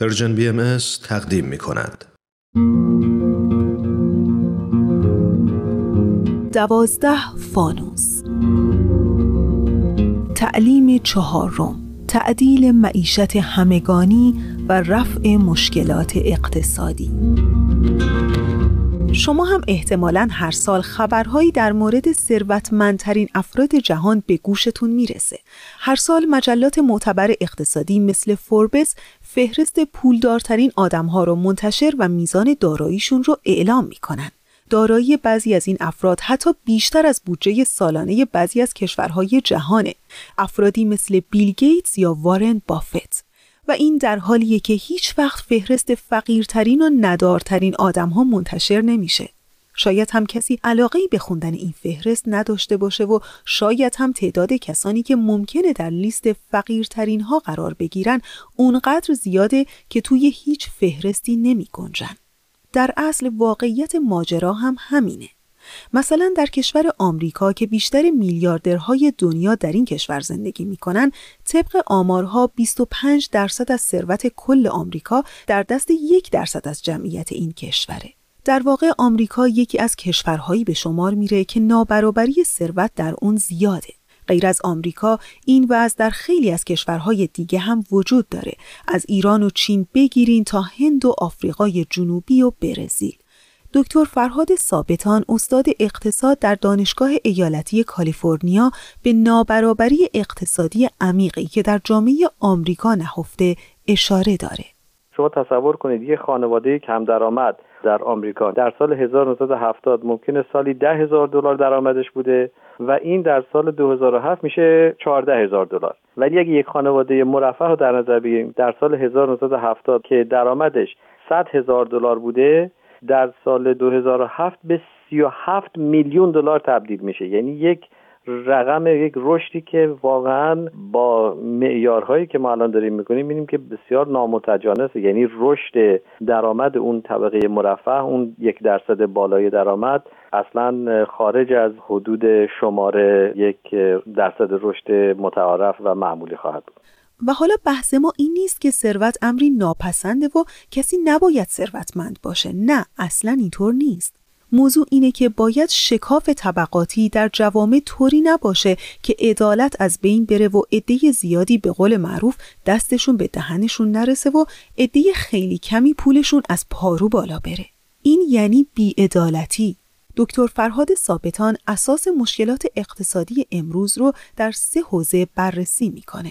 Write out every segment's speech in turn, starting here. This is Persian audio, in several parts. پرژن BMS تقدیم می‌کند. 12 فانوس. تعلیم 4، تعدیل معیشت همگانی و رفع مشکلات اقتصادی. شما هم احتمالاً هر سال خبرهایی در مورد ثروتمندترین افراد جهان به گوشتون میرسه. هر سال مجلات معتبر اقتصادی مثل فوربس فهرست پولدارترین آدمها رو منتشر و میزان داراییشون رو اعلام میکنن. دارایی بعضی از این افراد حتی بیشتر از بودجه سالانه بعضی از کشورهای جهانه. افرادی مثل بیل گیتس یا وارن بافت. و این در حالیه که هیچ وقت فهرست فقیرترین و ندارترین آدم‌ها منتشر نمیشه. شاید هم کسی علاقه‌ای به خوندن این فهرست نداشته باشه و شاید هم تعداد کسانی که ممکنه در لیست فقیرترین‌ها قرار بگیرن اونقدر زیاده که توی هیچ فهرستی نمی‌گنجن. در اصل واقعیت ماجرا هم همینه. مثلا در کشور آمریکا که بیشتر میلیاردرهای دنیا در این کشور زندگی میکنن، طبق آمارها 25% از ثروت کل آمریکا در دست 1% از جمعیت این کشوره. در واقع آمریکا یکی از کشورهایی به شمار میره که نابرابری ثروت در اون زیاده. غیر از آمریکا این وضع در خیلی از کشورهای دیگه هم وجود داره، از ایران و چین بگیرین تا هند و آفریقای جنوبی و برزیل. دکتر فرهاد ثابتان، استاد اقتصاد در دانشگاه ایالتی کالیفرنیا، به نابرابری اقتصادی عمیقی که در جامعه آمریکا نهفته اشاره داره. شما تصور کنید یک خانواده کم درآمد در آمریکا در سال 1970 ممکنه سالی $10,000 درآمدش بوده و این در سال 2007 میشه $14,000. ولی اگه یک خانواده مرفه رو در نظر بگیریم در سال 1970 که درآمدش $100,000 بوده، در سال 2007 به $37 میلیون تبدیل میشه. یعنی یک رقم، یک رشدی که واقعا با معیارهایی که ما الان داریم میکنیم میبینیم که بسیار نامتجانس است. یعنی رشد درآمد اون طبقه مرفه، اون 1% بالای درآمد، اصلا خارج از حدود شماره 1% رشد متعارف و معمولی خواهد بود. و حالا بحث ما این نیست که ثروت امری ناپسنده و کسی نباید ثروتمند باشه. نه، اصلا اینطور نیست. موضوع اینه که باید شکاف طبقاتی در جوامع طوری نباشه که عدالت از بین بره و عده زیادی به قول معروف دستشون به دهنشون نرسه و عده خیلی کمی پولشون از پارو بالا بره. این یعنی بی‌عدالتی. دکتر فرهاد ثابتان اساس مشکلات اقتصادی امروز رو در 3 حوزه بررسی میکنه.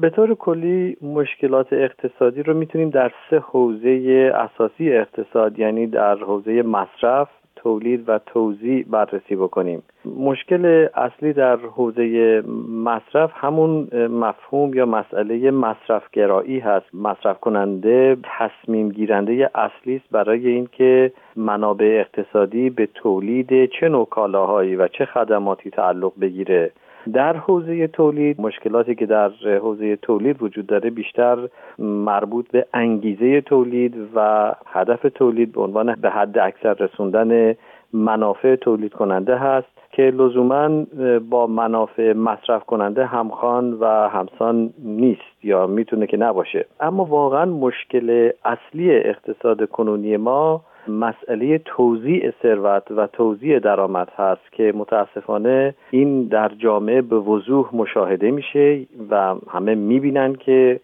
به طور کلی مشکلات اقتصادی رو میتونیم در 3 حوزه اساسی اقتصاد، یعنی در حوزه مصرف، تولید و توزیع بررسی بکنیم. مشکل اصلی در حوزه مصرف همون مفهوم یا مسئله مصرفگرایی هست. مصرف کننده تصمیم گیرنده اصلی است برای اینکه منابع اقتصادی به تولید چه نوع کالاهایی و چه خدماتی تعلق بگیره. در حوزه تولید مشکلاتی که در حوزه تولید وجود داره بیشتر مربوط به انگیزه تولید و هدف تولید به عنوان به حد اکثر رسوندن منافع تولید کننده هست که لزوماً با منافع مصرف کننده همخوان و همسان نیست یا میتونه که نباشه. اما واقعاً مشکل اصلی اقتصاد کنونی ما مسئله توزیع ثروت و توزیع درآمد هست که متاسفانه این در جامعه به وضوح مشاهده میشه و همه میبینن که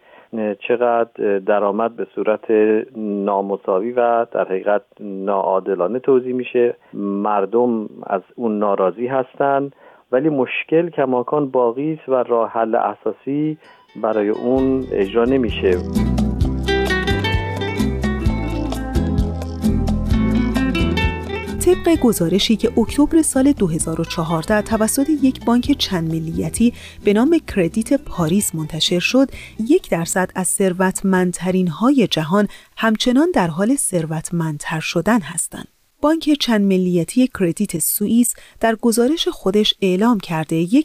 چقدر درآمد به صورت نامساوی و در حقیقت ناعادلانه توزیع میشه. مردم از اون ناراضی هستن ولی مشکل کماکان باقی است و راه حل اساسی برای اون اجرا نمیشه. طبق گزارشی که اکتبر سال 2014 توسط یک بانک چند ملیتی به نام کردیت پاریس منتشر شد، 1% از ثروتمندترین های جهان همچنان در حال ثروتمندتر شدن هستند. بانک چند ملیتی کردیت سوئیس در گزارش خودش اعلام کرده 1%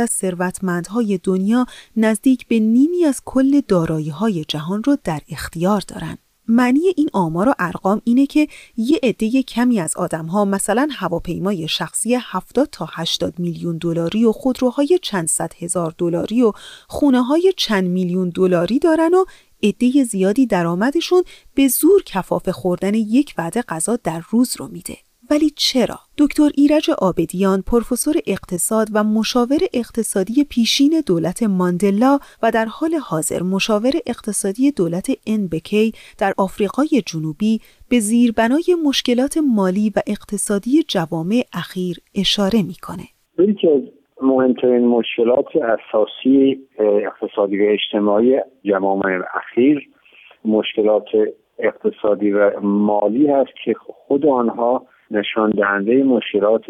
از ثروتمندهای دنیا نزدیک به نیمی از کل دارایی‌های جهان را در اختیار دارند. معنی این آمار و ارقام اینه که یه عده کمی از آدم‌ها، مثلا هواپیمای شخصی $70 تا $80 میلیون و خودروهای چند $100,000 و خونه‌های چند میلیون دلاری دارن و عده زیادی درآمدشون به زور کفاف خوردن یک وعده غذا در روز رو میده. ولی چرا؟ دکتر ایرج آبدیان، پروفسور اقتصاد و مشاور اقتصادی پیشین دولت ماندلا و در حال حاضر مشاور اقتصادی دولت انبکی در آفریقای جنوبی، به زیربنای مشکلات مالی و اقتصادی جوامع اخیر اشاره میکنه. یکی از مهمترین مشکلات اساسی اقتصادی و اجتماعی جوامع اخیر مشکلات اقتصادی و مالی هست که خود آنها نشان دهنده مشکلات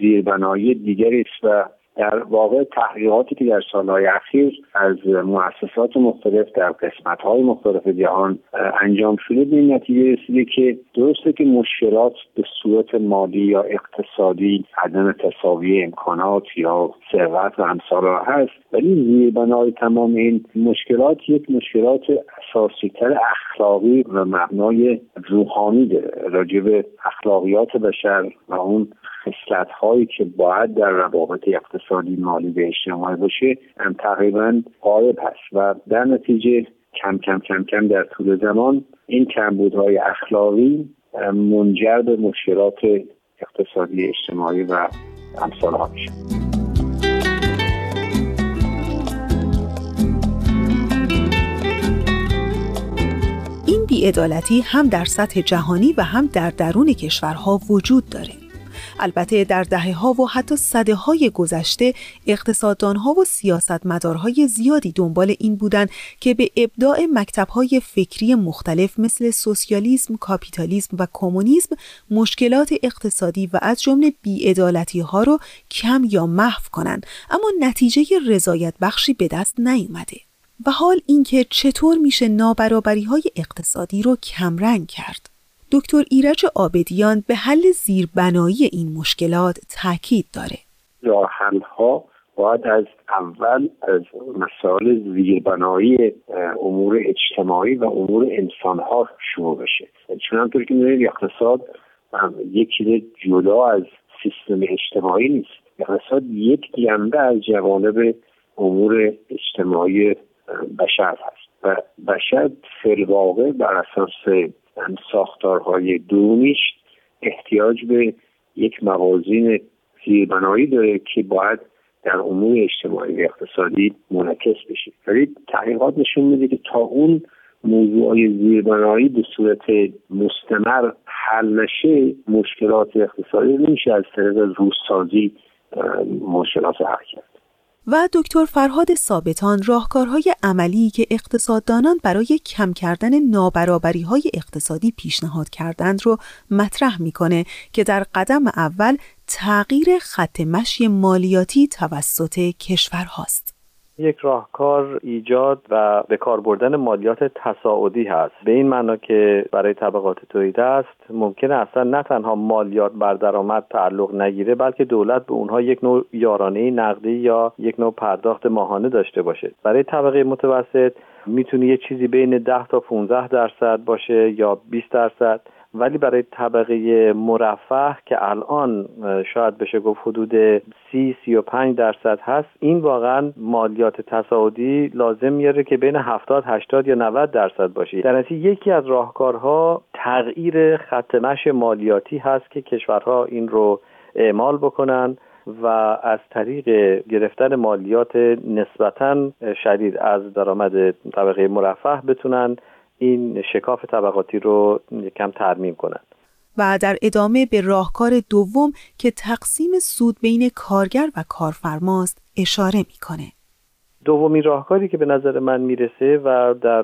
زیربنایی دیگری است و در واقع تحقیقاتی که در سالهای اخیر از مؤسسات مختلف در قسمت‌های مختلف جهان انجام شده به این نتیجه رسیده که درسته که مشکلات به صورت مالی یا اقتصادی، عدم تساوی امکانات یا ثروت و امثال آن هست، ولی زیربنای تمام این مشکلات یک مشکلات اساسی‌تر اخلاقی و مبنای روحانی داره. راجع به اخلاقیات بشر و اون خصلت‌هایی که باید در روابط اقتصادی، مالی و اجتماعی باشه تقریبا غایب هست و در نتیجه کم کم در طول زمان این کمبودهای اخلاقی منجر به مشکلات اقتصادی، اجتماعی و امثالها میشه. این بی‌عدالتی هم در سطح جهانی و هم در درون کشورها وجود داره. البته در دهه‌ها و حتی سده‌های گذشته اقتصاددان‌ها و سیاستمدارهای زیادی دنبال این بودند که به ابداع مکتب‌های فکری مختلف مثل سوسیالیسم، کاپیتالیسم و کمونیسم مشکلات اقتصادی و از جمله بی‌عدالتی‌ها رو کم یا محو کنند، اما نتیجه رضایت بخشی به دست نیامده. و حال اینکه چطور میشه نابرابری‌های اقتصادی رو کمرنگ کرد. دکتر ایرج آبدیان به حل زیربنایی این مشکلات تاکید داره. راه حل‌ها باید از اول از مسائل زیربنایی امور اجتماعی و امور انسان‌ها شروع بشه. چنانطور که می‌دونید اقتصاد یک چیز جدا از سیستم اجتماعی نیست. اقتصاد یک جنبه از جوانب امور اجتماعی بشر هست و بشر فی‌الواقع بر اساس ساختارهای دونیش احتیاج به یک موازین زیربنایی داره که باید در امور اجتماعی و اقتصادی منعکس بشه. ولی تحقیقات نشون میده که تا اون موضوعهای زیربنایی به صورت مستمر حل نشه، مشکلات اقتصادی نمیشه از طریق روسازی مشکلات حل کرد. و دکتر فرهاد ثابتان راهکارهای عملی که اقتصاددانان برای کم کردن نابرابری‌های اقتصادی پیشنهاد کردند رو مطرح می‌کنه که در قدم اول تغییر خط مشی مالیاتی توسط کشور هاست. یک راهکار ایجاد و به کار بردن مالیات تصاعدی هست، به این معنا که برای طبقات تولید است ممکن اصلا نه تنها مالیات بر درآمد تعلق نگیره، بلکه دولت به اونها یک نوع یارانه نقدی یا یک نوع پرداخت ماهانه داشته باشه. برای طبقه متوسط میتونه یه چیزی بین 10% تا 15% باشه یا 20%، ولی برای طبقه مرفه که الان شاید بشه گفت حدود 30-35% هست، این واقعا مالیات تصاعدی لازم میاره که بین 70-80 یا 90% باشه. در نتیجه یکی از راهکارها تغییر خط مشی مالیاتی هست که کشورها این رو اعمال بکنن و از طریق گرفتن مالیات نسبتاً شدید از درآمد طبقه مرفه بتونن این شکاف طبقاتی رو یکم ترمیم کنند. و در ادامه به راهکار دوم که تقسیم سود بین کارگر و کارفرماست اشاره میکنه. دومی راهکاری که به نظر من میرسه و در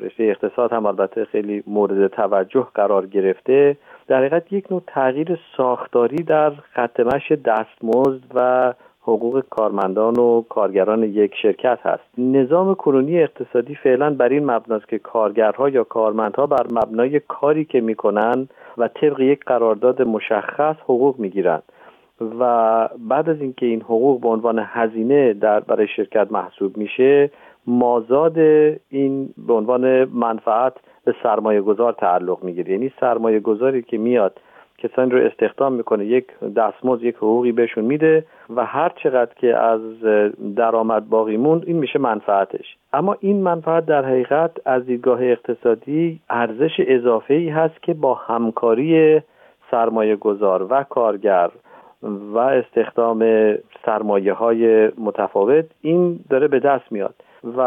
رشته اقتصاد هم البته خیلی مورد توجه قرار گرفته، در حقیقت یک نوع تغییر ساختاری در خط مشی دستمزد و حقوق کارمندان و کارگران یک شرکت هست. نظام کنونی اقتصادی فعلا بر این مبناست که کارگرها یا کارمندها بر مبنای کاری که میکنن و طبق یک قرارداد مشخص حقوق میگیرن و بعد از اینکه این حقوق به عنوان هزینه برای شرکت محسوب میشه، مازاد این به عنوان منفعت به سرمایه گذار تعلق میگیره. یعنی سرمایه گذاری که میاد کسانی رو استخدام میکنه، یک دستمزد، یک حقوقی بهشون میده و هر چقدر که از درآمد باقی موند این میشه منفعتش. اما این منفعت در حقیقت از دیدگاه اقتصادی ارزش اضافه‌ای هست که با همکاری سرمایه‌گذار و کارگر و استخدام سرمایه‌های متفاوت این داره به دست میاد. و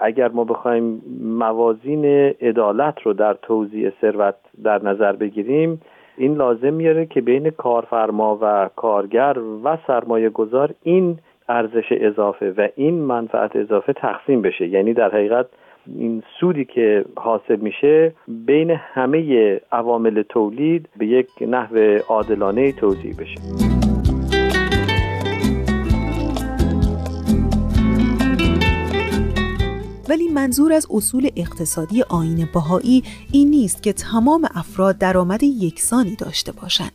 اگر ما بخوایم موازین عدالت رو در توزیع ثروت در نظر بگیریم، این لازم میاره که بین کارفرما و کارگر و سرمایه‌گذار این ارزش اضافه و این منفعت اضافه تقسیم بشه. یعنی در حقیقت این سودی که حاصل میشه بین همه عوامل تولید به یک نحو عادلانه توزیع بشه. ولی منظور از اصول اقتصادی آیین بهایی این نیست که تمام افراد درآمد یکسانی داشته باشند.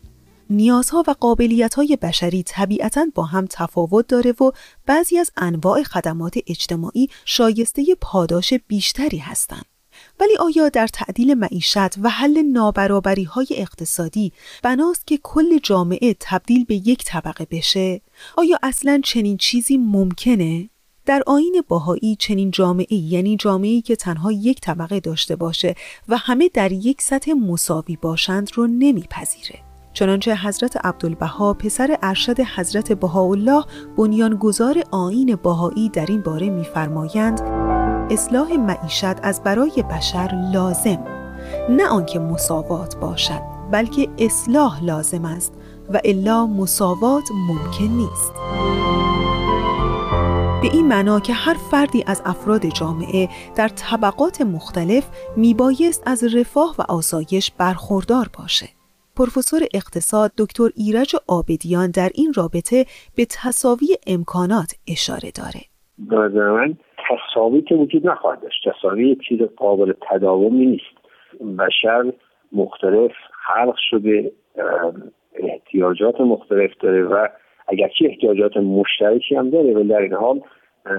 نیازها و قابلیت‌های بشری طبیعتاً با هم تفاوت داره و بعضی از انواع خدمات اجتماعی شایسته پاداش بیشتری هستند. ولی آیا در تعدیل معیشت و حل نابرابری‌های اقتصادی بناست که کل جامعه تبدیل به یک طبقه بشه؟ آیا اصلاً چنین چیزی ممکنه؟ در آیین بهایی چنین جامعه‌ای، یعنی جامعه‌ای که تنها یک طبقه داشته باشه و همه در یک سطح مساوی باشند، رو نمیپذیره. چنانچه حضرت عبدالبها، پسر ارشد حضرت بهاءالله، بنیانگذار آیین بهایی، در این باره می‌فرمایند: اصلاح معیشت از برای بشر لازم، نه آنکه مساوات باشد، بلکه اصلاح لازم است و الا مساوات ممکن نیست. به این معنا که هر فردی از افراد جامعه در طبقات مختلف میبایست از رفاه و آسایش برخوردار باشه. پروفسور اقتصاد دکتر ایرج آبدیان در این رابطه به تساوی امکانات اشاره داره. بنابراین تساوی که وجود نخواهد داشت. تساوی چیز قابل تداومی نیست. بشر مختلف خلق شده، احتیاجات مختلف داره و اگرچه احتیاجات مشترکی هم داره، ولی در این حال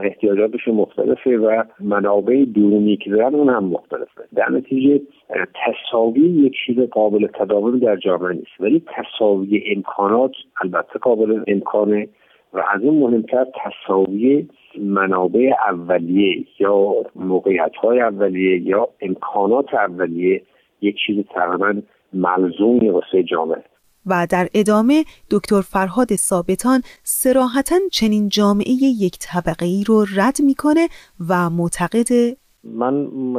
احتیاجاتش مختلفه و منابع درونی که دارن اون هم مختلفه. در نتیجه تساوی یک چیز قابل تداول در جامعه نیست، ولی تساوی امکانات البته قابل امکانه و از اون مهمتر تساوی منابع اولیه یا موقعیت‌های اولیه یا امکانات اولیه یک چیز تقریباً ملزومی واسه جامعه. و در ادامه دکتر فرهاد ثابتان صراحتاً چنین جامعه یک طبقه‌ای رو رد میکنه و من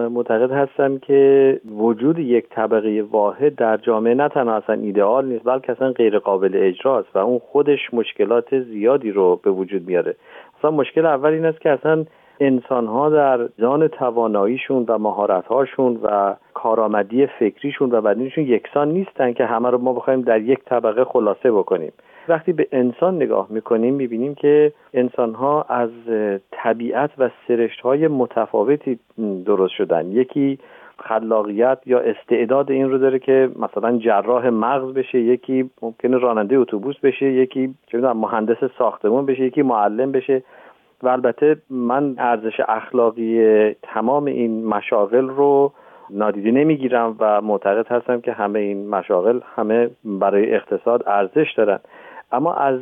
معتقد هستم که وجود یک طبقه واحد در جامعه نه تنها اصلا ایدئال نیست، بلکه اصلا غیر قابل اجراست و اون خودش مشکلات زیادی رو به وجود میاره. اصلا مشکل اول این است که اصلا انسان‌ها در جهان تواناییشون و مهارت‌هاشون و کارآمدی فکریشون و بدنیشون یکسان نیستن که همه رو ما بخوایم در یک طبقه خلاصه بکنیم. وقتی به انسان نگاه می‌کنیم می‌بینیم که انسان‌ها از طبیعت و سرشت‌های متفاوتی درست شدن. یکی خلاقیت یا استعداد این رو داره که مثلا جراح مغز بشه، یکی ممکنه راننده اتوبوس بشه، یکی چه می‌دونم مهندس ساختمان بشه، یکی معلم بشه. و البته من ارزش اخلاقی تمام این مشاغل رو نادیده نمیگیرم و معتقد هستم که همه این مشاغل همه برای اقتصاد ارزش دارن. اما از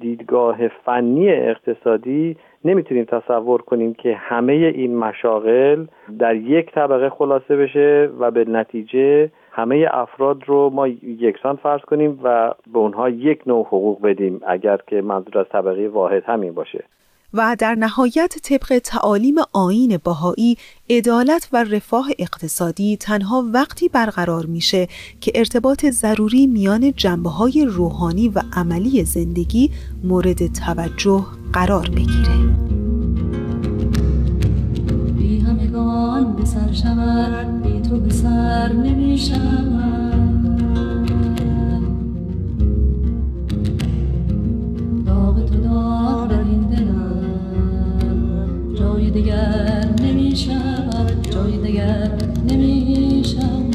دیدگاه فنی اقتصادی نمیتونیم تصور کنیم که همه این مشاغل در یک طبقه خلاصه بشه و به نتیجه همه افراد رو ما یکسان فرض کنیم و به اونها یک نوع حقوق بدیم، اگر که منظور از طبقه واحد همین باشه. و در نهایت طبق تعالیم آیین بهایی، عدالت و رفاه اقتصادی تنها وقتی برقرار میشه که ارتباط ضروری میان جنبه‌های روحانی و عملی زندگی مورد توجه قرار بگیره. بی همگان به سر شود، بی تو به سر نمی شود. داغ تو داغ در این دلم جای دیگر نمی شود، جای دیگر نمی شود.